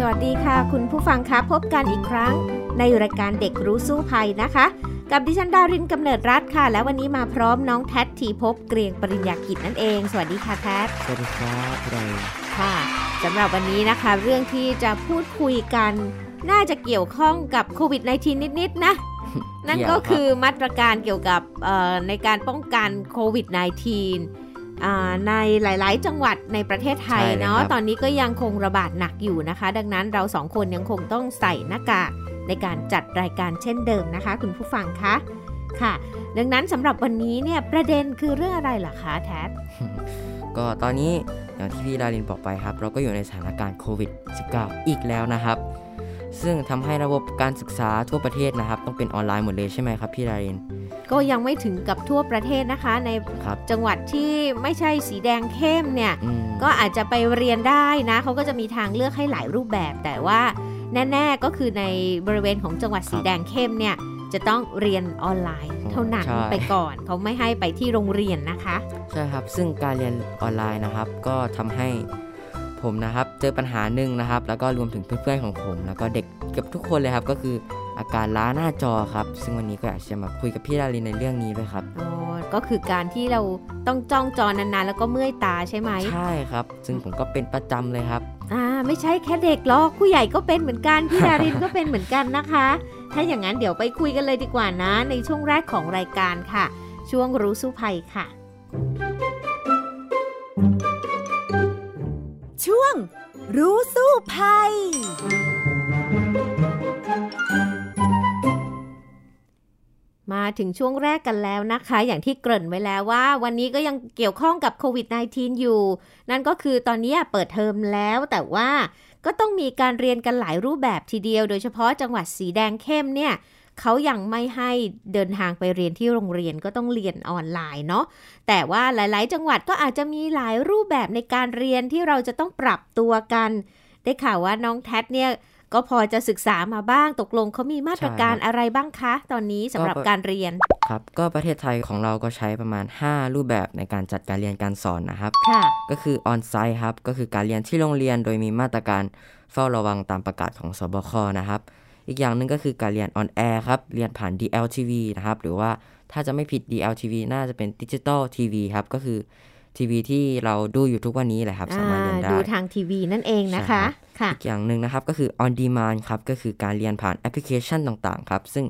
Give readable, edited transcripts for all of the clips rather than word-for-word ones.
สวัสดีค่ะคุณผู้ฟังคะพบกันอีกครั้งในรายการเด็กรู้สู้ภัยนะคะกับดิฉันดารินกำเนิดรัตน์ค่ะและวันนี้มาพร้อมน้องแท็ดทีพบเกรียงปริญญากิจนั่นเองสวัสดีค่ะแท็ดสวัสดีครับดารินค่ะสำหรับวันนี้นะคะเรื่องที่จะพูดคุยกันน่าจะเกี่ยวข้องกับโควิด-19 นิดๆนะ นั่นก็คือมาตรการเกี่ยวกับในการป้องกันโควิด-19ในหลายๆจังหวัดในประเทศไทยเนาะตอนนี้ก็ยังคงระบาดหนักอยู่นะคะดังนั้นเราสองคนยังคงต้องใส่หน้ากากในการจัดรายการเช่นเดิมนะคะคุณผู้ฟังคะค่ะดังนั้นสำหรับวันนี้เนี่ยประเด็นคือเรื่องอะไรล่ะคะแท็ดก็ตอนนี้อย่างที่พี่ดารินบอกไปครับเราก็อยู่ในสถานการณ์โควิด -19 อีกแล้วนะครับซึ่งทำให้ระบบการศึกษาทั่วประเทศนะครับต้องเป็นออนไลน์หมดเลยใช่ไหมครับพี่ดารินก็ยังไม่ถึงกับทั่วประเทศนะคะในจังหวัดที่ไม่ใช่สีแดงเข้มเนี่ยก็อาจจะไปเรียนได้นะเขาก็จะมีทางเลือกให้หลายรูปแบบแต่ว่าแน่ๆก็คือในบริเวณของจังหวัดสีแดงเข้มเนี่ยจะต้องเรียนออนไลน์เท่านั้นไปก่อนเขาไม่ให้ไปที่โรงเรียนนะคะใช่ครับซึ่งการเรียนออนไลน์นะครับก็ทำให้ผมนะครับเจอปัญหาหนึ่งนะครับแล้วก็รวมถึงเพื่อนๆของผมแล้วก็เด็กเกือบทุกคนเลยครับก็คืออาการล้าหน้าจอครับซึ่งวันนี้ก็อยากจะมาคุยกับพี่ดารินในเรื่องนี้ด้วยครับอ๋อก็คือการที่เราต้องจ้องจอนานๆแล้วก็เมื่อยตาใช่ไหมใช่ครับซึ่งผมก็เป็นประจำเลยครับไม่ใช่แค่เด็กหรอกผู้ใหญ่ก็เป็นเหมือนกันพี่ดารินก็เป็นเหมือนกันนะคะถ้าอย่างนั้นเดี๋ยวไปคุยกันเลยดีกว่านะในช่วงแรกของรายการค่ะช่วงรู้สู้ภัยค่ะช่วงรู้สู้ภัยมาถึงช่วงแรกกันแล้วนะคะอย่างที่เกริ่นไว้แล้วว่าวันนี้ก็ยังเกี่ยวข้องกับโควิด-19 อยู่นั่นก็คือตอนนี้เปิดเทอมแล้วแต่ว่าก็ต้องมีการเรียนกันหลายรูปแบบทีเดียวโดยเฉพาะจังหวัดสีแดงเข้มเนี่ยเขายังไม่ให้เดินทางไปเรียนที่โรงเรียนก็ต้องเรียนออนไลน์เนาะแต่ว่าหลายๆจังหวัดก็อาจจะมีหลายรูปแบบในการเรียนที่เราจะต้องปรับตัวกันได้ข่าวว่าน้องแท็ดเนี่ยก็พอจะศึกษามาบ้างตกลงเขามีมาตรการอะไรบ้างคะตอนนี้สำหรับการเรียนครับก็ประเทศไทยของเราก็ใช้ประมาณ5รูปแบบในการจัดการเรียนการสอนนะครับก็คือออนไซต์ครับก็คือการเรียนที่โรงเรียนโดยมีมาตรการเฝ้าระวังตามประกาศของสบคนะครับอีกอย่างนึงก็คือการเรียนออนแอร์ครับเรียนผ่าน DLTV นะครับหรือว่าถ้าจะไม่ผิด DLTV น่าจะเป็น Digital TV ครับก็คือทีวีที่เราดูอยู่ทุกวันนี้แหละครับสามารถเรียนได้ดูทางทีวีนั่นเองนะคะค่ะอีกอย่างนึงนะครับก็คือ on demand ครับก็คือการเรียนผ่านแอปพลิเคชันต่างๆครับซึ่ง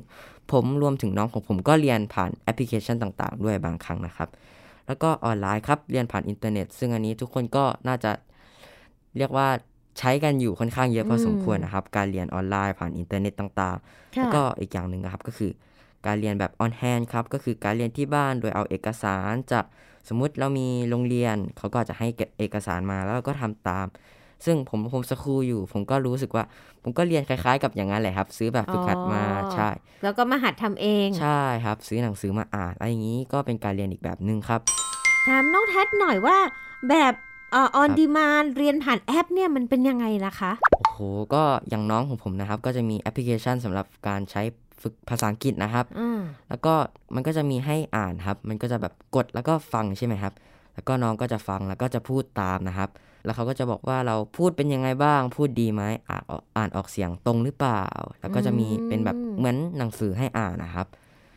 ผมรวมถึงน้องของผมก็เรียนผ่านแอปพลิเคชันต่างๆด้วยบางครั้งนะครับแล้วก็ออนไลน์ครับเรียนผ่านอินเทอร์เน็ตซึ่งอันนี้ทุกคนก็น่าจะเรียกว่าใช้กันอยู่ค่อนข้างเยอะพอสมควรนะครับการเรียนออนไลน์ผ่านอินเทอร์เน็ตต่างๆแล้วก็อีกอย่างนึงนะครับก็คือการเรียนแบบ on hand ครับก็คือการเรียนที่บ้านโดยเอาเอกสารจากสมมุติเรามีโรงเรียนเขาก็จะให้เก็บเอกสารมาแล้วเราก็ทำตามซึ่งผมโฮมสคูลอยู่ผมก็รู้สึกว่าผมก็เรียนคล้ายๆกับอย่างนั้นแหละครับซื้อแบบฝึกหัดมาใช่แล้วก็มาหัดทำเองใช่ครับซื้อหนังสือมาอ่านอะไรอย่างนี้ก็เป็นการเรียนอีกแบบนึงครับถามน้องแท็ดหน่อยว่าแบบออนดีมานด์เรียนผ่านแอปเนี่ยมันเป็นยังไงล่ะคะโอ้โหก็อย่างน้องของผมนะครับก็จะมีแอปพลิเคชันสำหรับการใช้ฝึกภาษาอังกฤษนะครับแล้วก็มันก็จะมีให้อ่านครับมันก็จะแบบกดแล้วก็ฟังใช่ไหมครับแล้วก็น้องก็จะฟังแล้วก็จะพูดตามนะครับแล้วเขาก็จะบอกว่าเราพูดเป็นยังไงบ้างพูดดีไหมอ่านออกเสียงตรงหรือเปล่าแล้วก็จะมีเป็นแบบเหมือนหนังสือให้อ่านนะครับ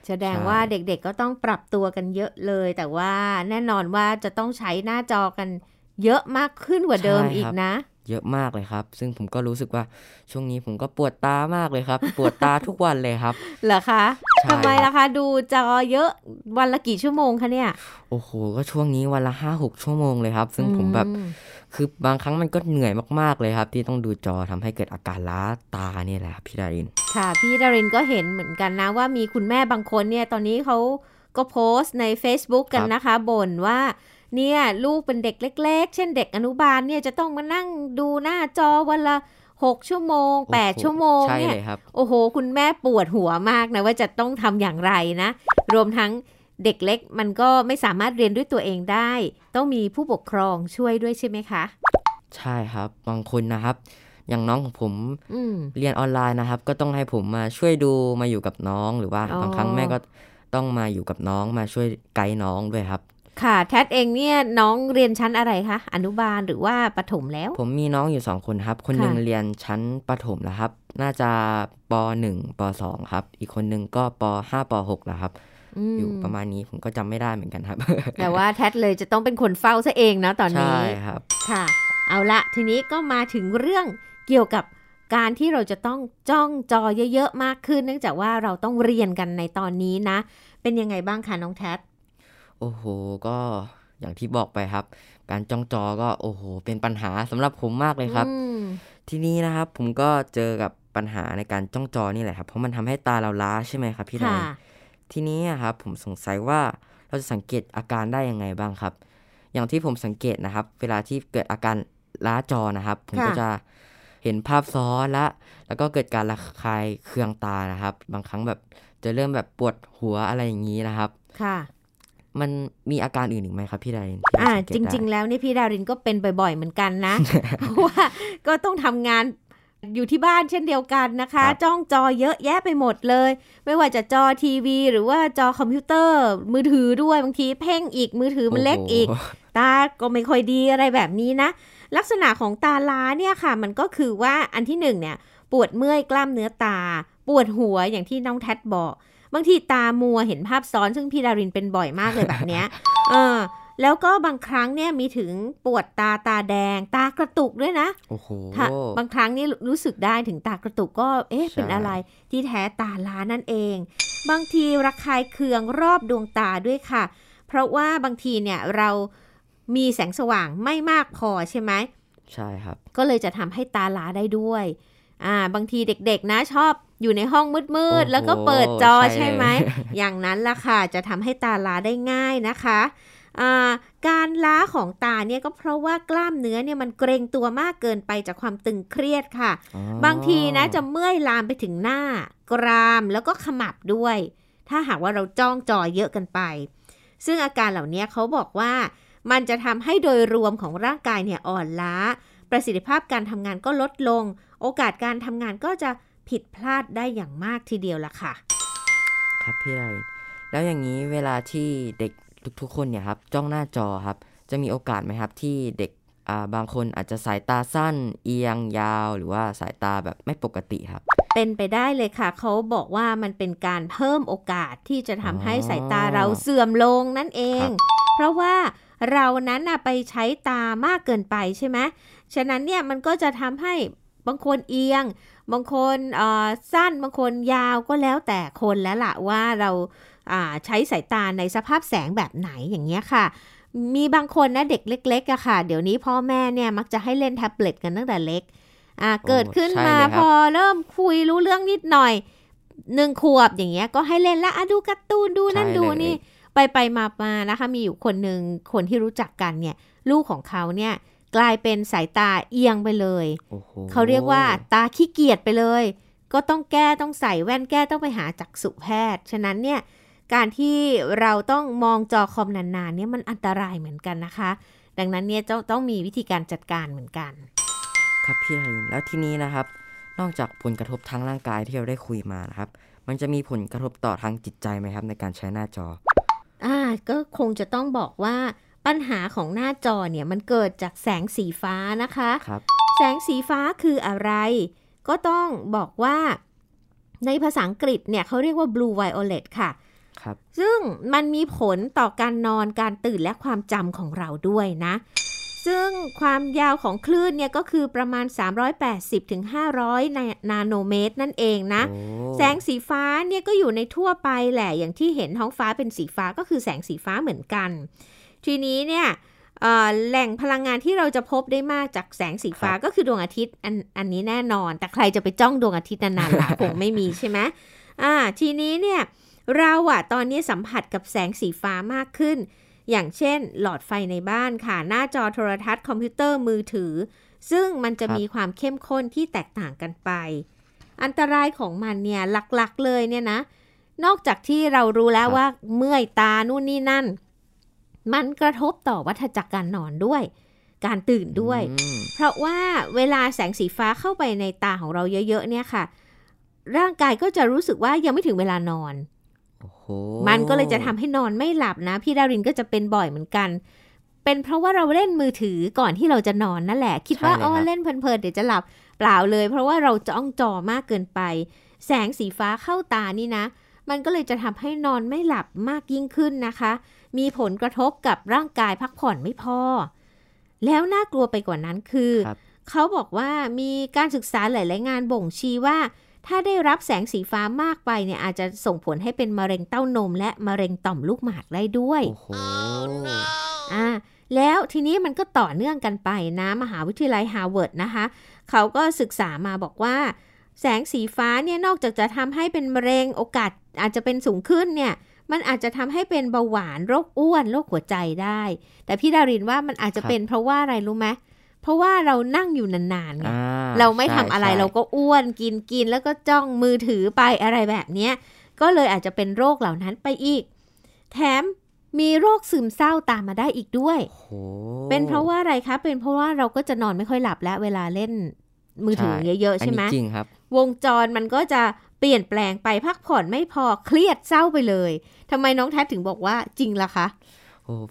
แสดงว่าเด็กๆก็ต้องปรับตัวกันเยอะเลยแต่ว่าแน่นอนว่าจะต้องใช้หน้าจอกันเยอะมากขึ้นกว่าเดิมอีกนะเยอะมากเลยครับซึ่งผมก็รู้สึกว่าช่วงนี้ผมก็ปวดตามากเลยครับปวดตาทุกวันเลยครับเหรอคะทำไมล่ะคะดูจอเยอะวันละกี่ชั่วโมงคะเนี่ยโอ้โหก็ช่วงนี้วันละ 5-6 ชั่วโมงเลยครับซึ่งผมแบบคือบางครั้งมันก็เหนื่อยมากๆเลยครับที่ต้องดูจอทำให้เกิดอาการล้าตาเนี่ยแหละพี่ดารินค่ะพี่ดารินก็เห็นเหมือนกันนะว่ามีคุณแม่บางคนเนี่ยตอนนี้เขาก็โพสต์ใน Facebook กันนะคะบ่นว่าเนี่ยลูกเป็นเด็กเล็กๆเช่นเด็กอนุบาลเนี่ยจะต้องมานั่งดูหน้าจอวันละ 6ชั่วโมง8ชั่วโมงเนี่ยโอ้โหคุณแม่ปวดหัวมากนะว่าจะต้องทำอย่างไรนะรวมทั้งเด็กเล็กมันก็ไม่สามารถเรียนด้วยตัวเองได้ต้องมีผู้ปกครองช่วยด้วยใช่ไหมคะใช่ครับบางคนนะครับอย่างน้องของผมเรียนออนไลน์นะครับก็ต้องให้ผมมาช่วยดูมาอยู่กับน้องหรือว่าบางครั้งแม่ก็ต้องมาอยู่กับน้องมาช่วยไกด์น้องด้วยครับค่ะแทดเองเนี่ยน้องเรียนชั้นอะไรคะอนุบาลหรือว่าประถมแล้วผมมีน้องอยู่2คนครับคนนึงเรียนชั้นประถมแล้วครับน่าจะป.1 ป.2 ครับอีกคนนึงก็ป.5 ป.6 แล้วครับอยู่ประมาณนี้ผมก็จำไม่ได้เหมือนกันครับแต่ว่าแทดเลยจะต้องเป็นคนเฝ้าซะเองนะตอนนี้ใช่ครับค่ะเอาละทีนี้ก็มาถึงเรื่องเกี่ยวกับการที่เราจะต้องจ้องจอเยอะๆมากขึ้นเนื่องจากว่าเราต้องเรียนกันในตอนนี้นะเป็นยังไงบ้างคะน้องแทดโอ้โหก็อย่างที่บอกไปครับการจ้องจอก็โอ้โหเป็นปัญหาสำหรับผมมากเลยครับทีนี้นะครับผมก็เจอกับปัญหาในการจ้องจอนี่แหละครับเพราะมันทำให้ตาเราล้าใช่ไหมครับพี่นายทีนี้ครับผมสงสัยว่าเราจะสังเกตอาการได้ยังไงบ้างครับอย่างที่ผมสังเกตนะครับเวลาที่เกิดอาการล้าจอนะครับผมก็จะเห็นภาพซ้อนแล้วก็เกิดการระคายเคืองตานะครับบางครั้งแบบจะเริ่มแบบปวดหัวอะไรอย่างนี้นะครับค่ะมันมีอาการอื่นอีกไหมครับพี่ดารินจริงๆแล้วนี่พี่ดารินก็เป็นบ่อยๆเหมือนกันนะเพราะว่าก็ต้องทำงานอยู่ที่บ้านเช่นเดียวกันนะคะจ้องจอเยอะแยะไปหมดเลยไม่ว่าจะจอทีวีหรือว่าจอคอมพิวเตอร์มือถือด้วยบางทีเพ่งอีกมือถือมันเล็กอีกตาก็ไม่ค่อยดีอะไรแบบนี้นะลักษณะของตาล้าเนี่ยค่ะมันก็คือว่าอันที่หนึ่งเนี่ยปวดเมื่อยกล้ามเนื้อตาปวดหัวอย่างที่น้องแทดบอกบางทีตามัวเห็นภาพซ้อนซึ่งพี่ดารินเป็นบ่อยมากเลยแบบเนี้ยแล้วก็บางครั้งเนี่ยมีถึงปวดตาแดงตากระตุกด้วยนะโอ้โหบางครั้งนี่รู้สึกได้ถึงตากระตุกก็เป็นอะไรที่แท้ตาล้านั่นเองบางทีระคายเคืองรอบดวงตาด้วยค่ะเพราะว่าบางทีเนี่ยเรามีแสงสว่างไม่มากพอใช่ไหมใช่ครับก็เลยจะทำให้ตาล้าได้ด้วยบางทีเด็กๆนะชอบอยู่ในห้องมืดๆแล้วก็เปิดจอใช่ไหม อย่างนั้นล่ะค่ะจะทำให้ตาล้าได้ง่ายนะคะการล้าของตาเนี่ยก็เพราะว่ากล้ามเนื้อเนี่ยมันเกร็งตัวมากเกินไปจากความตึงเครียดค่ะบางทีนะจะเมื่อยลามไปถึงหน้ากรามแล้วก็ขมับด้วยถ้าหากว่าเราจ้องจอเยอะเกินไปซึ่งอาการเหล่านี้เขาบอกว่ามันจะทำให้โดยรวมของร่างกายเนี่ยอ่อนล้าประสิทธิภาพการทำงานก็ลดลงโอกาสการทำงานก็จะผิดพลาดได้อย่างมากทีเดียวล่ะค่ะครับพี่ไรแล้วอย่างนี้เวลาที่เด็กทุกๆคนเนี่ยครับจ้องหน้าจอครับจะมีโอกาสไหมครับที่เด็กบางคนอาจจะสายตาสั้นเอียงยาวหรือว่าสายตาแบบไม่ปกติครับเป็นไปได้เลยค่ะเขาบอกว่ามันเป็นการเพิ่มโอกาสที่จะทำให้สายตาเราเสื่อมลงนั่นเองเพราะว่าเรานั้นไปใช้ตามากเกินไปใช่ไหมฉะนั้นเนี่ยมันก็จะทำให้บางคนเอียงบางคนสั้นบางคนยาวก็แล้วแต่คนแล้วล่ะว่าเราใช้สายตาในสภาพแสงแบบไหนอย่างเงี้ยค่ะมีบางคนนะเด็กเล็กๆอะค่ะเดี๋ยวนี้พ่อแม่เนี่ยมักจะให้เล่นแท็บเล็ตกันตั้งแต่เล็กเกิดขึ้นมาพอเริ่มคุยรู้เรื่องนิดหน่อย1ขวบอย่างเงี้ยก็ให้เล่นละดูการ์ตูนดูนั่นดูนี่ไปมานะคะมีอยู่คนหนึ่งคนที่รู้จักกันเนี่ยลูกของเขาเนี่ยกลายเป็นสายตาเอียงไปเลยเขาเรียกว่าตาขี้เกียจไปเลยก็ต้องแก้ต้องใส่แว่นแก้ต้องไปหาจักษุแพทย์ฉะนั้นเนี่ยการที่เราต้องมองจอคอมนานๆเนี่ยมันอันตรายเหมือนกันนะคะดังนั้นเนี่ยต้องมีวิธีการจัดการเหมือนกันครับพี่ไรแล้วทีนี้นะครับนอกจากผลกระทบทางร่างกายที่เราได้คุยมานะครับมันจะมีผลกระทบต่อทางจิตใจไหมครับในการใช้หน้าจอก็คงจะต้องบอกว่าปัญหาของหน้าจอเนี่ยมันเกิดจากแสงสีฟ้านะคะครับแสงสีฟ้าคืออะไรก็ต้องบอกว่าในภาษาอังกฤษเนี่ยเขาเรียกว่า blue violet ค่ะครับซึ่งมันมีผลต่อการนอนการตื่นและความจำของเราด้วยนะซึ่งความยาวของคลื่นเนี่ยก็คือประมาณ 380-500 นาโนเมตรนั่นเองนะแสงสีฟ้าเนี่ยก็อยู่ในทั่วไปแหละอย่างที่เห็นท้องฟ้าเป็นสีฟ้าก็คือแสงสีฟ้าเหมือนกันทีนี้เนี่ยแหล่งพลังงานที่เราจะพบได้มากจากแสงสีฟ้าก็คือดวงอาทิตย์อันนี้แน่นอนแต่ใครจะไปจ้องดวงอาทิตย์นานๆล่ะคงไม่มีใช่ไหมทีนี้เนี่ยเราตอนนี้สัมผัสกับแสงสีฟ้ามากขึ้น อย่างเช่นหลอดไฟในบ้านค่ะหน้าจอโทรทัศน์คอมพิวเตอร์มือถือซึ่งมันจะมีความเข้มข้นที่แตกต่างกันไปอันตรายของมันเนี่ยหลักๆเลยเนี่ยนะนอกจากที่เรารู้แล้วว่าเมื่อยตานู่นนี่นั่นมันกระทบต่อวัฏจักรการนอนด้วยการตื่นด้วยเพราะว่าเวลาแสงสีฟ้าเข้าไปในตาของเราเยอะๆเนี่ยค่ะร่างกายก็จะรู้สึกว่ายังไม่ถึงเวลานอนมันก็เลยจะทำให้นอนไม่หลับนะพี่ดารินก็จะเป็นบ่อยเหมือนกันเป็นเพราะว่าเราเล่นมือถือก่อนที่เราจะนอนนั่นแหละคิดว่าอ๋อเล่นเพลินๆเดี๋ยวจะหลับเปล่าเลยเพราะว่าเราจ้องจอมากเกินไปแสงสีฟ้าเข้าตานี่นะมันก็เลยจะทำให้นอนไม่หลับมากยิ่งขึ้นนะคะมีผลกระทบกับร่างกายพักผ่อนไม่พอแล้วน่ากลัวไปกว่านั้นคือเขาบอกว่ามีการศึกษาหลายๆงานบ่งชี้ว่าถ้าได้รับแสงสีฟ้ามากไปเนี่ยอาจจะส่งผลให้เป็นมะเร็งเต้านมและมะเร็งต่อมลูกหมากได้ด้วยโอ้โหแล้วทีนี้มันก็ต่อเนื่องกันไปนะมหาวิทยาลัยฮาร์วาร์ดนะคะเขาก็ศึกษามาบอกว่าแสงสีฟ้าเนี่ยนอกจากจะทำให้เป็นมะเร็งโอกาสอาจจะเป็นสูงขึ้นเนี่ยมันอาจจะทำให้เป็นเบาหวานโรคอ้วนโรคหัวใจได้แต่พี่ดารินว่ามันอาจจะเป็นเพราะว่าอะไรรู้ไหมเพราะว่าเรานั่งอยู่นานๆไงเราไม่ทำอะไรเราก็อ้วนกินแล้วก็จ้องมือถือไปอะไรแบบนี้ก็เลยอาจจะเป็นโรคเหล่านั้นไปอีกแถมมีโรคซึมเศร้าตามมาได้อีกด้วย เป็นเพราะว่าอะไรคะเป็นเพราะว่าเราก็จะนอนไม่ค่อยหลับแล้วเวลาเล่นมือถือเยอะๆใช่ไหมจริงครับวงจรมันก็จะเปลี่ยนแปลงไปพักผ่อนไม่พอเครียดเศร้าไปเลยทำไมน้องแท็บถึงบอกว่าจริงล่ะคะ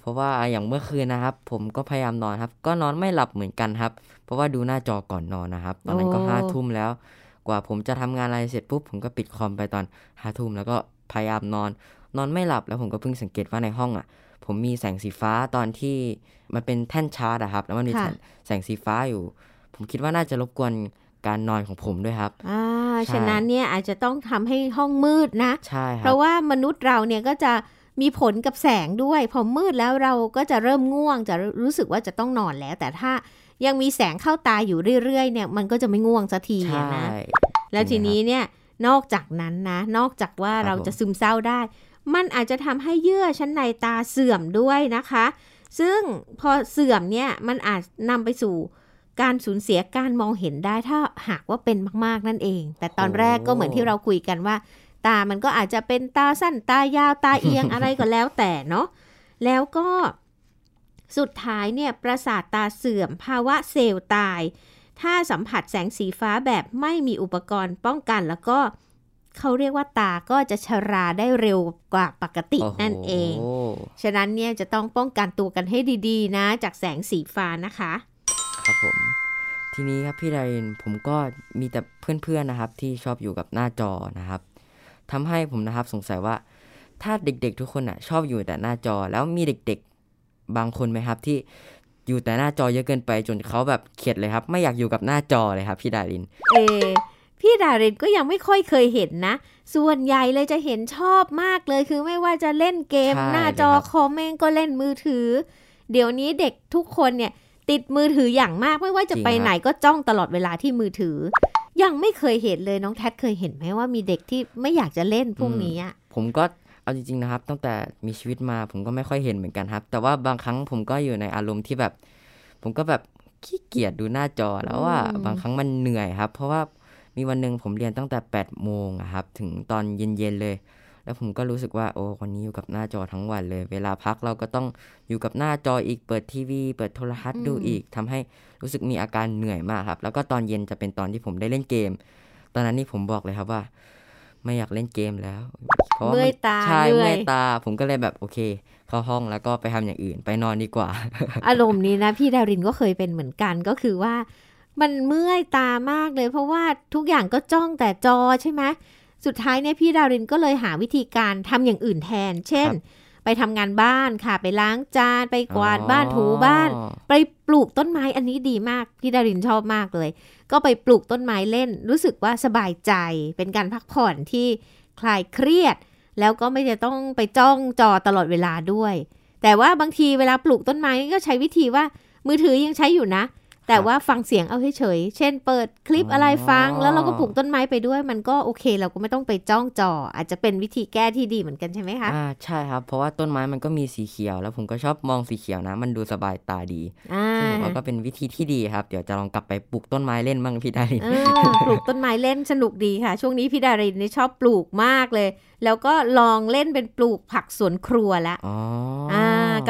เพราะว่าอย่างเมื่อคืนนะครับผมก็พยายามนอนครับก็นอนไม่หลับเหมือนกันครับเพราะว่าดูหน้าจอก่อนนอนนะครับตอนนั้นก็ห้าทุ่มแล้วกว่าผมจะทำงานอะไรเสร็จปุ๊บผมก็ปิดคอมไปตอนห้าทุ่มแล้วก็พยายามนอนไม่หลับแล้วผมก็เพิ่งสังเกตว่าในห้องอ่ะผมมีแสงสีฟ้าตอนที่มันเป็นแท่นชาร์จอะครับแล้วมันมีแสงสีฟ้าอยู่ผมคิดว่าน่าจะรบกวนการนอนของผมด้วยครับฉะนั้นเนี่ยอาจจะต้องทำให้ห้องมืดนะเพราะว่ามนุษย์เราเนี่ยก็จะมีผลกับแสงด้วยพอมืดแล้วเราก็จะเริ่มง่วงจะรู้สึกว่าจะต้องนอนแล้วแต่ถ้ายังมีแสงเข้าตาอยู่เรื่อยๆเนี่ยมันก็จะไม่ง่วงสักทีนะแล้วทีนี้เนี่ยนอกจากนั้นนะนอกจากว่าเราจะซึมเศร้าได้มันอาจจะทำให้เยื่อชั้นในตาเสื่อมด้วยนะคะซึ่งพอเสื่อมเนี่ยมันอาจนำไปสู่การสูญเสียการมองเห็นได้ถ้าหากว่าเป็นมากๆนั่นเองแต่ตอนแรกก็เหมือนที่เราคุยกันว่าตามันก็อาจจะเป็นตาสั้นตายาวตาเอียง อะไรก็แล้วแต่เนาะแล้วก็สุดท้ายเนี่ยประสาทตาเสื่อมภาวะเซลล์ตายถ้าสัมผัสแสงสีฟ้าแบบไม่มีอุปกรณ์ป้องกันแล้วก็เขาเรียกว่าตาก็จะชราได้เร็วกว่าปกตินั่นเองฉะนั้นเนี่ยจะต้องป้องกันตัวกันให้ดีๆนะจากแสงสีฟ้านะคะครับผมทีนี้ครับพี่ดารินผมก็มีแต่เพื่อนๆนะครับที่ชอบอยู่กับหน้าจอนะครับทำให้ผมนะครับสงสัยว่าถ้าเด็กๆทุกคนอ่ะชอบอยู่แต่หน้าจอแล้วมีเด็กๆบางคนไหมครับที่อยู่แต่หน้าจอเยอะเกินไปจนเขาแบบเข็ดเลยครับไม่อยากอยู่กับหน้าจอเลยครับพี่ดารินพี่ดารินก็ยังไม่ค่อยเคยเห็นนะส่วนใหญ่เลยจะเห็นชอบมากเลยคือไม่ว่าจะเล่นเกมหน้าจอคอมเองก็เล่นมือถือเดี๋ยวนี้เด็กทุกคนเนี่ยติดมือถืออย่างมากไม่ว่าจะไปไหนก็จ้องตลอดเวลาที่มือถือยังไม่เคยเห็นเลยน้องแท็บเคยเห็นไหมว่ามีเด็กที่ไม่อยากจะเล่นพวกนี้อ่ะผมก็เอาจริงๆนะครับตั้งแต่มีชีวิตมาผมก็ไม่ค่อยเห็นเหมือนกันครับแต่ว่าบางครั้งผมก็อยู่ในอารมณ์ที่แบบผมก็แบบขี้เกียจดูหน้าจอแล้วว่าบางครั้งมันเหนื่อยครับเพราะว่ามีวันหนึ่งผมเรียนตั้งแต่ 8 โมงครับถึงตอนเย็นๆเลยแล้วผมก็รู้สึกว่าโอ้วันนี้อยู่กับหน้าจอทั้งวันเลยเวลาพักเราก็ต้องอยู่กับหน้าจออีกเปิดทีวีเปิดโทรทัศน์ดูอีกทำให้รู้สึกมีอาการเหนื่อยมากครับแล้วก็ตอนเย็นจะเป็นตอนที่ผมได้เล่นเกมตอนนั้นนี่ผมบอกเลยครับว่าไม่อยากเล่นเกมแล้วเพราะว่าใช่เมื่อยตาผมก็เลยแบบโอเคเข้าห้องแล้วก็ไปทำอย่างอื่นไปนอนดีกว่าอารมณ์นี้นะพี่ดารินก็เคยเป็นเหมือนกันก็คือว่ามันเมื่อยตามากเลยเพราะว่าทุกอย่างก็จ้องแต่จอใช่ไหมสุดท้ายเนี่ยพี่ดารินก็เลยหาวิธีการทำอย่างอื่นแทนเช่นไปทำงานบ้านค่ะไปล้างจานไปกวาดบ้านถูบ้านไปปลูกต้นไม้อันนี้ดีมากพี่ดารินชอบมากเลยก็ไปปลูกต้นไม้เล่นรู้สึกว่าสบายใจเป็นการพักผ่อนที่คลายเครียดแล้วก็ไม่จะต้องไปจ้องจอตลอดเวลาด้วยแต่ว่าบางทีเวลาปลูกต้นไม้ก็ใช้วิธีว่ามือถือยังใช้อยู่นะ แต่ว่าฟังเสียงเอาให้เฉยเช่นเปิดคลิปอะไรฟังแล้วเราก็ปลูกต้นไม้ไปด้วยมันก็โอเคเราก็ไม่ต้องไปจ้องจ่ออาจจะเป็นวิธีแก้ที่ดีเหมือนกันใช่ไหมคะใช่ครับเพราะว่าต้นไม้มันก็มีสีเขียวแล้วผมก็ชอบมองสีเขียวนะมันดูสบายตาดีซึ่งผมว่าก็เป็นวิธีที่ดีครับเดี๋ยวจะลองกลับไปปลูกต้นไม้เล่นบ้างพี่ดารินปลูกต้นไม้เล่นสนุกดีค่ะช่วงนี้พี่ดารินนี่ชอบปลูกมากเลยแล้วก็ลองเล่นเป็นปลูกผักสวนครัวละ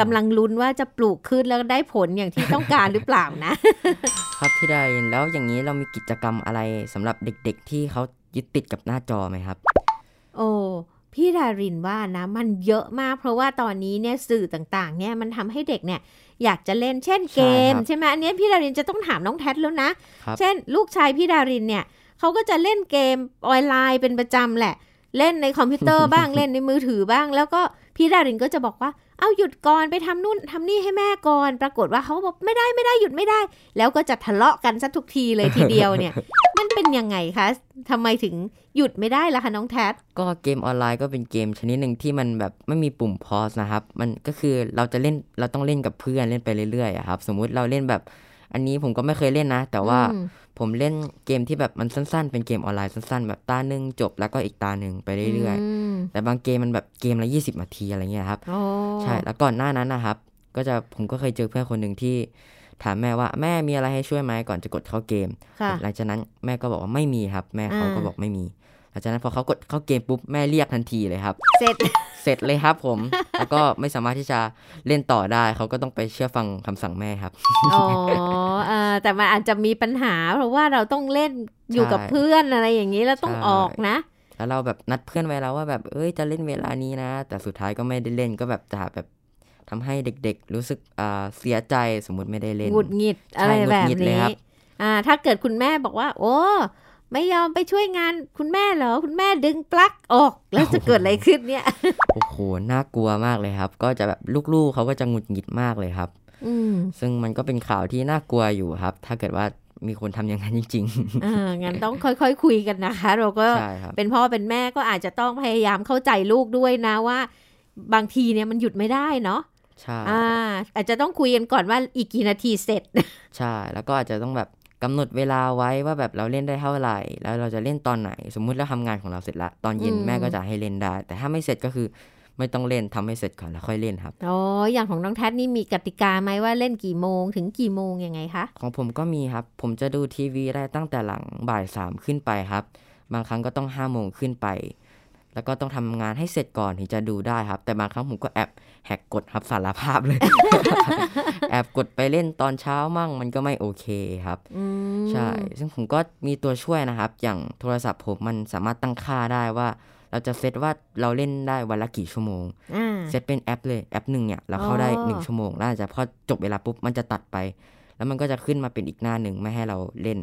กำลังลุ้นว่าจะปลูกขึ้นแล้วได้ผลอย่างที่ต้องการหรือเปล่านะครับพี่ดารินแล้วอย่างนี้เรามีกิจกรรมอะไรสำหรับเด็กๆที่เขายึดติดกับหน้าจอไหมครับโอ้พี่ดารินว่านะมันเยอะมากเพราะว่าตอนนี้เนี่ยสื่อต่างๆเนี่ยมันทำให้เด็กเนี่ยอยากจะเล่นเช่นเกมใช่ไหมอันนี้พี่ดารินจะต้องถามน้องแททแล้วนะเช่นลูกชายพี่ดารินเนี่ยเขาก็จะเล่นเกมออนไลน์เป็นประจำแหละเล่นในคอมพิวเตอร์บ้าง เล่นในมือถือบ้างแล้วก็พี่ดารินก็จะบอกว่าเอาหยุดก่อนไปทำนู่นทำนี่ให้แม่ก่อนปรากฏว่าเขาบอกไม่ได้หยุดไม่ได้แล้วก็จะทะเลาะกันซะทุกทีเลยทีเดียวเนี่ย มันเป็นยังไงคะทำไมถึงหยุดไม่ได้ล่ะคะน้องแททก็เกมออนไลน์ก็เป็นเกมชนิดหนึ่งที่มันแบบไม่มีปุ่มพอสนะครับมันก็คือเราต้องเล่นกับเพื่อนเล่นไปเรื่อยๆครับสมมติเราเล่นแบบอันนี้ผมก็ไม่เคยเล่นนะแต่ว่าผมเล่นเกมที่แบบมันสั้นๆเป็นเกมออนไลน์สั้นๆแบบตาหนึ่งจบแล้วก็อีกตาหนึ่งไปเรื่อยๆแต่บางเกมมันแบบเกมละ20นาทีอะไรเงี้ยครับใช่แล้วก่อนหน้านั้นนะครับก็จะผมก็เคยเจอเพื่อนคนหนึ่งที่ถามแม่ว่าแม่มีอะไรให้ช่วยไหมก่อนจะกดเข้าเกมหลังจากนั้นแม่ก็บอกว่าไม่มีครับแม่เขาก็บอกไม่มีหลังจากนั้นพอเขากดเข้าเกมปุ๊บแม่เรียกทันทีเลยครับเสร็จเลยครับผมแล้วก็ไม่สามารถที่จะเล่นต่อได้เขาก็ต้องไปเชื่อฟังคำสั่งแม่ครับอ๋อแต่มันอาจจะมีปัญหาเพราะว่าเราต้องเล่นอยู่กับเพื่อนอะไรอย่างนี้แล้วต้องออกนะแล้วเราแบบนัดเพื่อนไว้แล้วว่าแบบเอ้ยจะเล่นเวลานี้นะแต่สุดท้ายก็ไม่ได้เล่นก็แบบจะแบบทำให้เด็กๆรู้สึกเสียใจสมมติไม่ได้เล่นหงุดหงิดอะไรแบบนี้ถ้าเกิดคุณแม่บอกว่าโอ้ไม่ยอมไปช่วยงานคุณแม่เหรอคุณแม่ดึงปลั๊กออกแล้วจะเกิดอะไรขึ้นเนี่ยโอ้โหน่ากลัวมากเลยครับก็จะแบบลูกๆเขาก็จะหงุดหงิดมากเลยครับซึ่งมันก็เป็นข่าวที่น่ากลัวอยู่ครับถ้าเกิดว่ามีคนทำอย่างนั้นจริงๆงั้นต้องค่อยๆคุยกันนะคะเราก็เป็นพ่อเป็นแม่ก็อาจจะต้องพยายามเข้าใจลูกด้วยนะว่าบางทีเนี่ยมันหยุดไม่ได้เนาะใช่อาจจะต้องคุยกันก่อนว่าอีกกี่นาทีเสร็จใช่แล้วก็อาจจะต้องแบบกำหนดเวลาไว้ว่าแบบเราเล่นได้เท่าไหร่แล้วเราจะเล่นตอนไหนสมมุติเราทำงานของเราเสร็จละตอนเย็นแม่ก็จะให้เล่นได้แต่ถ้าไม่เสร็จก็คือไม่ต้องเล่นทำให้เสร็จก่อนแล้วค่อยเล่นครับอ๋ออย่างของน้องแททนี่มีกติกาไหมว่าเล่นกี่โมงถึงกี่โมงยังไงคะของผมก็มีครับผมจะดูทีวีได้ตั้งแต่หลังบ่ายสามขึ้นไปครับบางครั้งก็ต้องห้าโมงขึ้นไปแล้วก็ต้องทำงานให้เสร็จก่อนถึงจะดูได้ครับแต่บางครั้งผมก็แอบแหกกฎครับสารภาพเลย แอบกดไปเล่นตอนเช้ามั่งมันก็ไม่โอเคครับใช่ซึ่งผมก็มีตัวช่วยนะครับอย่างโทรศัพท์ผมมันสามารถตั้งค่าได้ว่าเราจะเซตว่าเราเล่นได้วันละกี่ชั่วโมงเซตเป็นแอปเลยแอปหนึ่งเนี่ยเราเข้าได้1ชั่วโมงแล้วอาจจะพอจบเวลาปุ๊บมันจะตัดไปแล้วมันก็จะขึ้นมาเป็นอีกหน้าหนึ่งไม่ให้เราเล่น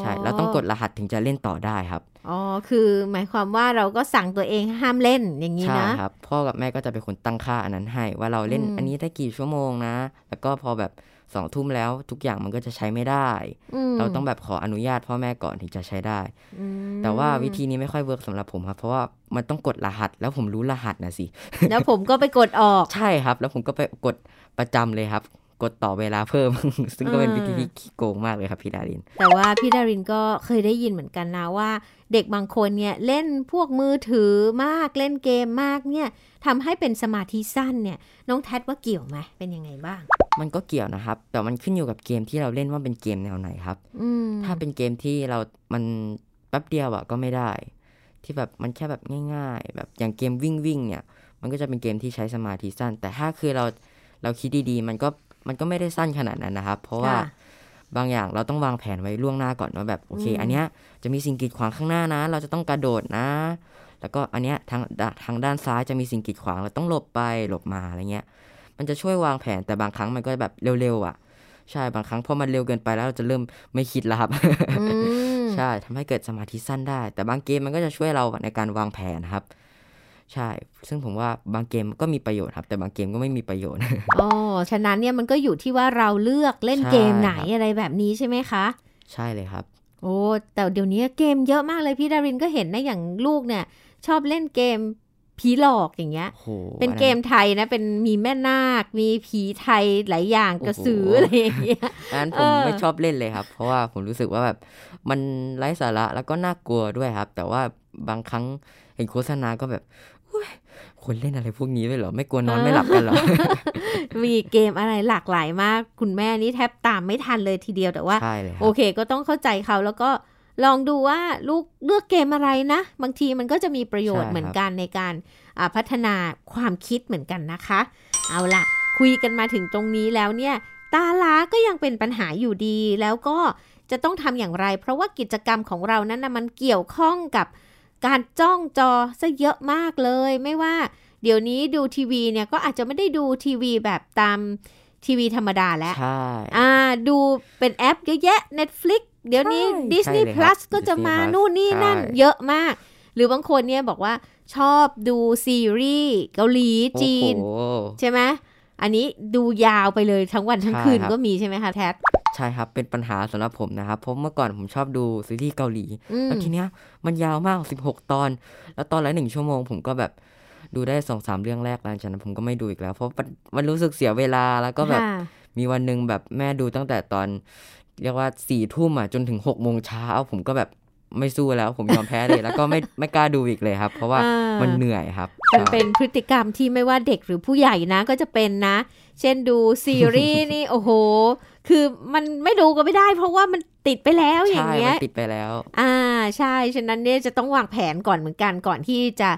ใช่เราต้องกดรหัสถึงจะเล่นต่อได้ครับอ๋อคือหมายความว่าเราก็สั่งตัวเองห้ามเล่นอย่างนี้นะใช่ครับพ่อกับแม่ก็จะเป็นคนตั้งค่าอันนั้นให้ว่าเราเล่นอันนี้ได้กี่ชั่วโมงนะแล้วก็พอแบบสองทุ่มแล้วทุกอย่างมันก็จะใช้ไม่ได้เราต้องแบบขออนุญาตพ่อแม่ก่อนถึงจะใช้ได้แต่ว่าวิธีนี้ไม่ค่อยเวิร์กสำหรับผมครับเพราะว่ามันต้องกดรหัสแล้วผมรู้รหัสนะสิแล้วผมก็ไปกดออกใช่ครับแล้วผมก็ไปกดประจำเลยครับกดต่อเวลาเพิ่มซึ่งก็เป็นวิธีที่ขี้โกงมากเลยครับพี่ดารินแต่ว่าพี่ดารินก็เคยได้ยินเหมือนกันนะว่าเด็กบางคนเนี่ยเล่นพวกมือถือมากเล่นเกมมากเนี่ยทำให้เป็นสมาธิสั้นเนี่ยน้องแททว่าเกี่ยวไหมเป็นยังไงบ้างมันก็เกี่ยวนะครับแต่มันขึ้นอยู่กับเกมที่เราเล่นว่าเป็นเกมแนวไหนครับถ้าเป็นเกมที่มันแป๊บเดียวอะก็ไม่ได้ที่แบบมันแค่แบบง่ายๆแบบอย่างเกมวิ่งเนี่ยมันก็จะเป็นเกมที่ใช้สมาธิสั้นแต่ถ้าคือเราคิดดีๆมันก็ไม่ได้สั้นขนาดนั้นนะครับเพราะว่าบางอย่างเราต้องวางแผนไว้ล่วงหน้าก่อนว่าแบบโอเคอันเนี้ยจะมีสิ่งกีดขวางข้างหน้านะเราจะต้องกระโดดนะแล้วก็อันเนี้ยทางด้านซ้ายจะมีสิ่งกีดขวางเราต้องหลบไปหลบมาอะไรเงี้ยมันจะช่วยวางแผนแต่บางครั้งมันก็แบบเร็วๆอ่ะใช่บางครั้งพอมันเร็วเกินไปแล้วเราจะเริ่มไม่คิดแล้วครับ ใช่ทำให้เกิดสมาธิสั้นได้แต่บางเกมมันก็จะช่วยเราในการวางแผนครับใช่ซึ่งผมว่าบางเกมก็มีประโยชน์ครับแต่บางเกมก็ไม่มีประโยชน์อ๋อฉะนั้นเนี่ยมันก็อยู่ที่ว่าเราเลือกเล่นเกมไหนอะไรแบบนี้ใช่ไหมคะใช่เลยครับโอ้แต่เดี๋ยวนี้เกมเยอะมากเลยพี่ดารินก็เห็นนะอย่างลูกเนี่ยชอบเล่นเกม ผีหลอกอย่างเงี้ยเป็นเกมไทยนะเป็นมีแม่นาคมีผีไทยหลายอย่างกระสืออะไรอย่างเงี้ยงั้นผมไม่ชอบเล่นเลยครับเพราะว่าผมรู้สึกว่าแบบมันไร้สาระแล้วก็น่ากลัวด้วยครับแต่ว่าบางครั้งเห็นโฆษณาก็แบบคนเล่นอะไรพวกนี้ด้วยเหรอไม่กลัวนอนไม่หลับกันเหรอ มีเกมอะไรหลากหลายมากคุณแม่นี่แทบตามไม่ทันเลยทีเดียวแต่ว่าโอเคก็ต้องเข้าใจเขาแล้วก็ลองดูว่าลูกเลือกเกมอะไรนะบางทีมันก็จะมีประโยชน์เหมือนกันในการพัฒนาความคิดเหมือนกันนะคะเอาล่ะคุยกันมาถึงตรงนี้แล้วเนี่ยตาล้าก็ยังเป็นปัญหาอยู่ดีแล้วก็จะต้องทำอย่างไรเพราะว่ากิจกรรมของเรานั้นนะมันเกี่ยวข้องกับการจ้องจอซะเยอะมากเลยไม่ว่าเดี๋ยวนี้ดูทีวีเนี่ยก็อาจจะไม่ได้ดูทีวีแบบตามทีวีธรรมดาแล้วใช่ดูเป็นแอปเยอะแยะ Netflix เดี๋ยวนี้ Disney Plus ก็จะมานู่นนี่นั่นเยอะมากหรือบางคนเนี่ยบอกว่าชอบดูซีรีส์เกาหลีจีนใช่ไหมอันนี้ดูยาวไปเลยทั้งวันทั้งคืนก็มีใช่ไหมคะแท๊ดใช่ครับเป็นปัญหาสำหรับผมนะครับเพราะเมื่อก่อนผมชอบดูซีรีส์เกาหลีแล้วทีเนี้ยมันยาวมาก16ตอนแล้วตอนละ1ชั่วโมงผมก็แบบดูได้ 2-3 เรื่องแรกแล้วฉะนั้นผมก็ไม่ดูอีกแล้วเพราะมันรู้สึกเสียเวลาแล้วก็แบบมีวันนึงแบบแม่ดูตั้งแต่ตอนเรียกว่า 4:00 นจนถึง 6:00 นผมก็แบบไม่สู้แล้วผมยอมแพ้เลยแล้วก็ไม่กล้าดูอีกเลยครับเพราะว่ามันเหนื่อยครับมันเป็นพฤติกรรมที่ไม่ว่าเด็กหรือผู้ใหญ่นะก็จะเป็นนะเช่นดูซีรีส์นี่โอ้โหคือมันไม่ดูก็ไม่ได้เพราะว่ามันติดไปแล้วอย่างเงี้ยใช่มันติดไปแล้วใช่ฉะนั้นเนี่ยจะต้องวางแผนก่อนเหมือนกันก่อนที่จะ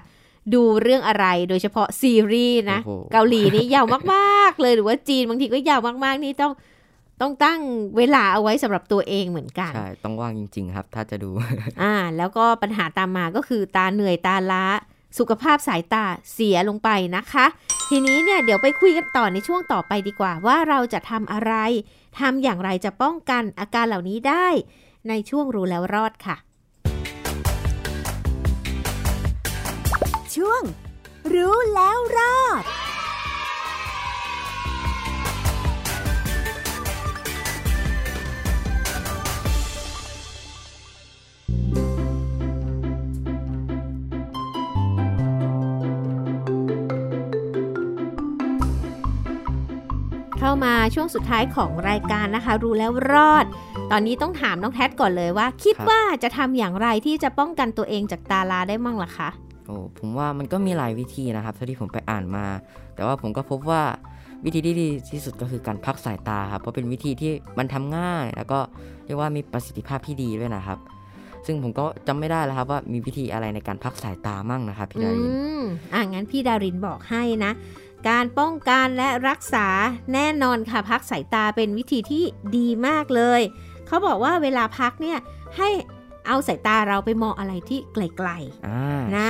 ดูเรื่องอะไรโดยเฉพาะซีรีส์นะเกาหลีนี่ยาวมากๆเลยหรือว่าจีนบางทีก็ยาวมากๆนี่ต้องตั้งเวลาเอาไว้สำหรับตัวเองเหมือนกันใช่ต้องว่างจริงๆครับถ้าจะดูแล้วก็ปัญหาตามมาก็คือตาเหนื่อยตาล้าสุขภาพสายตาเสียลงไปนะคะทีนี้เนี่ยเดี๋ยวไปคุยกันต่อในช่วงต่อไปดีกว่าว่าเราจะทำอะไรทำอย่างไรจะป้องกันอาการเหล่านี้ได้ในช่วงรู้แล้วรอดค่ะช่วงรู้แล้วรอดเข้ามาช่วงสุดท้ายของรายการนะคะรู้แล้วรอดตอนนี้ต้องถามน้องแท็ดก่อนเลยว่าคิดว่าจะทำอย่างไรที่จะป้องกันตัวเองจากตาลาได้มั่งล่ะคะผมว่ามันก็มีหลายวิธีนะครับเท่าที่ผมไปอ่านมาแต่ว่าผมก็พบว่าวิธีที่ดีที่สุดก็คือการพักสายตาครับเพราะเป็นวิธีที่มันทำง่ายแล้วก็เรียกว่ามีประสิทธิภาพที่ดีด้วยนะครับซึ่งผมก็จำไม่ได้แล้วครับว่ามีวิธีอะไรในการพักสายตามั่งนะครับพี่ดารินงั้นพี่ดารินบอกให้นะการป้องกันและรักษาแน่นอนค่ะพักสายตาเป็นวิธีที่ดีมากเลยเขาบอกว่าเวลาพักเนี่ยให้เอาสายตาเราไปมองอะไรที่ไกลๆนะ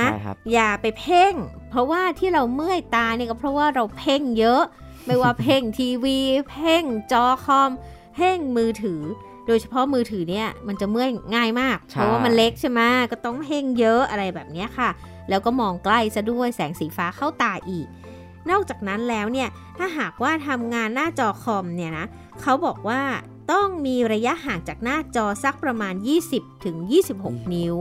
อย่าไปเพ่งเพราะว่าที่เราเมื่อยตาเนี่ยก็เพราะว่าเราเพ่งเยอะไม่ว่าเพ่งทีวีเพ่งจอคอมเพ่งมือถือโดยเฉพาะมือถือเนี่ยมันจะเมื่อยง่ายมากเพราะว่ามันเล็กใช่ไหมก็ต้องเพ่งเยอะอะไรแบบนี้ค่ะแล้วก็มองใกล้ซะด้วยแสงสีฟ้าเข้าตาอีกนอกจากนั้นแล้วเนี่ยถ้าหากว่าทำงานหน้าจอคอมเนี่ยนะเขาบอกว่าต้องมีระยะห่างจากหน้าจอสักประมาณ 20-26 นิ้ว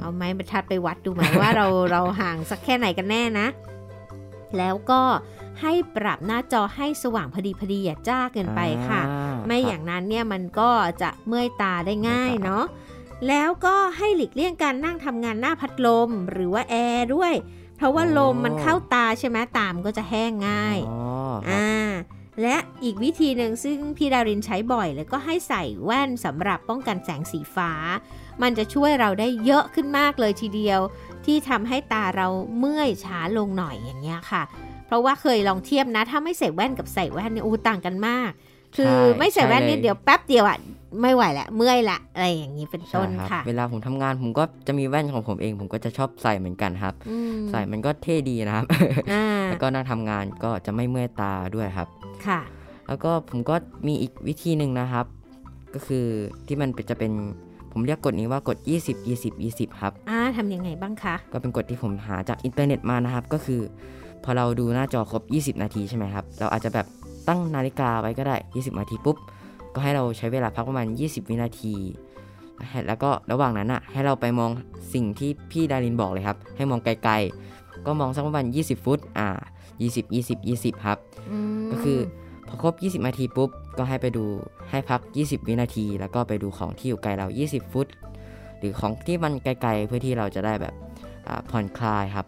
เอาไม้บรรทัดไปวัดดูไหม ว่าเราห่างสักแค่ไหนกันแน่นะแล้วก็ให้ปรับหน้าจอให้สว่างพอดีอย่าจ้าเกินไปค่ะไม่อย่างนั้นเนี่ยมันก็จะเมื่อยตาได้ง่ายเนาะแล้วก็ให้หลีกเลี่ยงการนั่งทำงานหน้าพัดลมหรือว่าแอร์ด้วยเพราะว่าลมมันเข้าตาใช่ไหมตามก็จะแห้งง่ายและอีกวิธีหนึ่งซึ่งพี่ดารินใช้บ่อยเลยก็ให้ใส่แว่นสำหรับป้องกันแสงสีฟ้ามันจะช่วยเราได้เยอะขึ้นมากเลยทีเดียวที่ทำให้ตาเราเมื่อยช้าลงหน่อยอย่างเงี้ยค่ะเพราะว่าเคยลองเทียบนะถ้าไม่ใส่แว่นกับใส่แว่นเนี่ยต่างกันมากคือไม่ใส่แว่นนิดเดียวแป๊บเดียวอ่ะไม่ไหวละเมื่อยละอะไรอย่างนี้เป็นต้นค่ะเวลาผมทำงานผมก็จะมีแว่นของผมเองผมก็จะชอบใส่เหมือนกันครับใส่มันก็เท่ดีนะครับแล้วก็นั่งทำงานก็จะไม่เมื่อยตาด้วยครับค่ะแล้วก็ผมก็มีอีกวิธีหนึ่งนะครับก็คือที่มันจะเป็นผมเรียกกฎนี้ว่ากฎ20-20-20ครับทำยังไงบ้างคะก็เป็นกฎที่ผมหาจากอินเทอร์เน็ตมานะครับก็คือพอเราดูหน้าจอครบ20นาทีใช่ไหมครับเราอาจจะแบบตั้งนาฬิกาไว้ก็ได้20นาทีปุ๊บก็ให้เราใช้เวลาพักประมาณ20วินาทีแล้วก็ระหว่างนั้นน่ะให้เราไปมองสิ่งที่พี่ดารินบอกเลยครับให้มองไกลๆ ก็มองสักประมาณ20ฟุต20ครับก็คือพอครบ20นาทีปุ๊บก็ให้ไปดูให้พัก20วินาทีแล้วก็ไปดูของที่อยู่ไกลเรา20ฟุตหรือของที่มันไกลๆเพื่อที่เราจะได้แบบผ่อนคลายครับ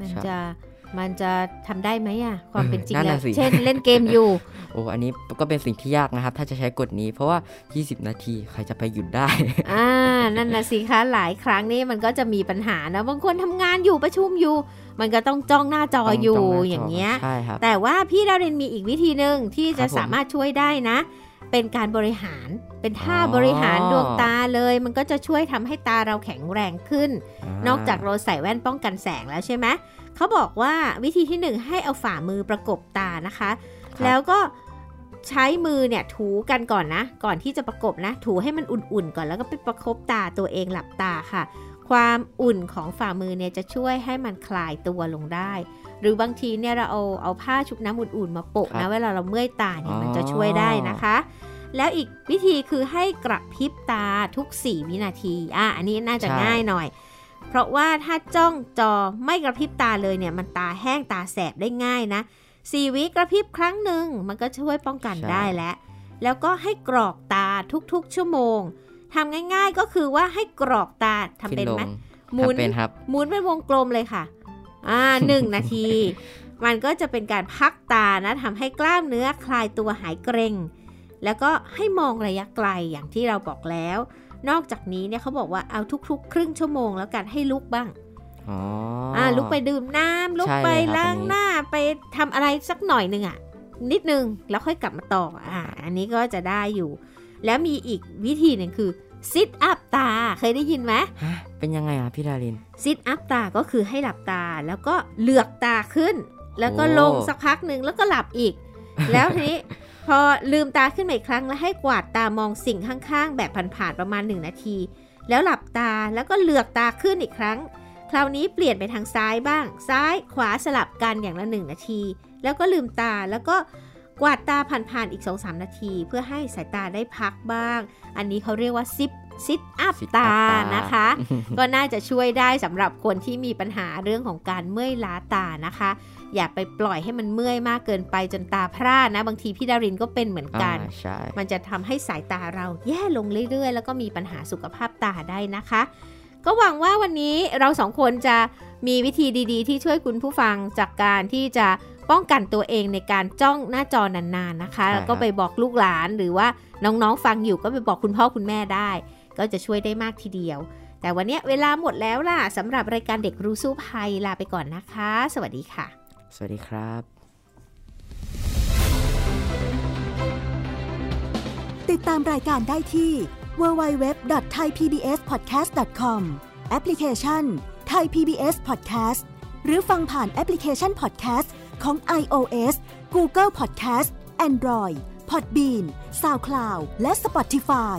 มันจะทำได้ไหมอ่ะความเป็นจริงแล้วเช่นเล่นเกมอยู่ โอ้อันนี้ก็เป็นสิ่งที่ยากนะครับถ้าจะใช้กฎนี้เพราะว่า20นาทีใครจะไปหยุดได้ นั่นน่ะสิคะหลายครั้งนี่มันก็จะมีปัญหานะบางคนทำงานอยู่ประชุมอยู่มันก็ต้องจ้องหน้าจออยู่อย่างเงี้ยแต่ว่าพี่ดาวเรนมีอีกวิธีนึงที่จะสามารถช่วยได้นะเป็นการบริหารเป็นท่าบริหารดวงตาเลยมันก็จะช่วยทำให้ตาเราแข็งแรงขึ้นนอกจากเราใส่แว่นป้องกันแสงแล้วใช่ไหมเขาบอกว่าวิธีที่1ให้เอาฝ่ามือประกบตานะคะแล้วก็ใช้มือเนี่ยถูกันก่อนนะก่อนที่จะประกบนะถูให้มันอุ่นๆก่อนแล้วก็ไปประคบตาตัวเองหลับตาค่ะความอุ่นของฝ่ามือเนี่ยจะช่วยให้มันคลายตัวลงได้หรือบางทีเนี่ยเราเอาผ้าชุบน้ำอุ่นๆมาโปะนะเวลาเราเมื่อยตาเนี่ยมันจะช่วยได้นะคะแล้วอีกวิธีคือให้กระพริบตาทุก4วินาทีอันนี้น่าจะง่ายหน่อยเพราะว่าถ้าจ้องจอไม่กระพริบตาเลยเนี่ยมันตาแห้งตาแสบได้ง่ายนะ4วิกระพริบครั้งหนึ่งมันก็ช่วยป้องกันได้แล้วก็ให้กรอกตาทุกๆชั่วโมงทำง่ายๆก็คือว่าให้กรอกตาทำเป็นไหมหมุนหมุนเป็นวงกลมเลยค่ะ1 นาทีมันก็จะเป็นการพักตานะทำให้กล้ามเนื้อคลายตัวหายเกร็งแล้วก็ให้มองระยะไกลอย่างที่เราบอกแล้วนอกจากนี้เนี่ยเขาบอกว่าเอาทุกๆครึ่งชั่วโมงแล้วกันให้ลุกบ้างลุกไปดื่มน้ำลุกไปล้างหน้าไปทำอะไรสักหน่อยนึงนิดนึงแล้วค่อยกลับมาต่ออันนี้ก็จะได้อยู่แล้วมีอีกวิธีหนึ่งคือซิทอัพตาเคยได้ยินไหมเป็นยังไงพี่ดารินซิทอัพตาก็คือให้หลับตาแล้วก็เหลือกตาขึ้นแล้วก็ลงสักพักนึงแล้วก็หลับอีกแล้วทีนี้พอลืมตาขึ้นมาอีกครั้งแล้วให้กวาดตามองสิ่งข้างๆแบบผ่านๆประมาณ1นาทีแล้วหลับตาแล้วก็เหลือกตาขึ้นอีกครั้งคราวนี้เปลี่ยนไปทางซ้ายบ้างซ้ายขวาสลับกันอย่างละ1นาทีแล้วก็ลืมตาแล้วก็กวาดตาผ่านๆอีก 2-3 นาทีเพื่อให้สายตาได้พักบ้างอันนี้เขาเรียกว่าซิทอัพตานะคะ ก็น่าจะช่วยได้สำหรับคนที่มีปัญหาเรื่องของการเมื่อยล้าตานะคะอย่าไปปล่อยให้มันเมื่อยมากเกินไปจนตาพร่านะบางทีพี่ดารินก็เป็นเหมือนกันมันจะทำให้สายตาเราแย่ลงเรื่อยๆแล้วก็มีปัญหาสุขภาพตาได้นะคะก็หวังว่าวันนี้เรา2คนจะมีวิธีดีๆที่ช่วยคุณผู้ฟังจากการที่จะป้องกันตัวเองในการจ้องหน้าจอนานๆนะคะแล้วก็ไปบอกลูกหลานหรือว่าน้องๆฟังอยู่ก็ไปบอกคุณพ่อคุณแม่ได้ก็จะช่วยได้มากทีเดียวแต่วันนี้เวลาหมดแล้วล่ะสำหรับรายการเด็กรู้สู้ภัยลาไปก่อนนะคะสวัสดีค่ะสวัสดีครับติดตามรายการได้ที่ www.thaipbspodcast.com แอปพลิเคชัน Thai PBS Podcast หรือฟังผ่านแอปพลิเคชัน Podcast ของ iOS Google Podcast Android Podbean SoundCloud และ Spotify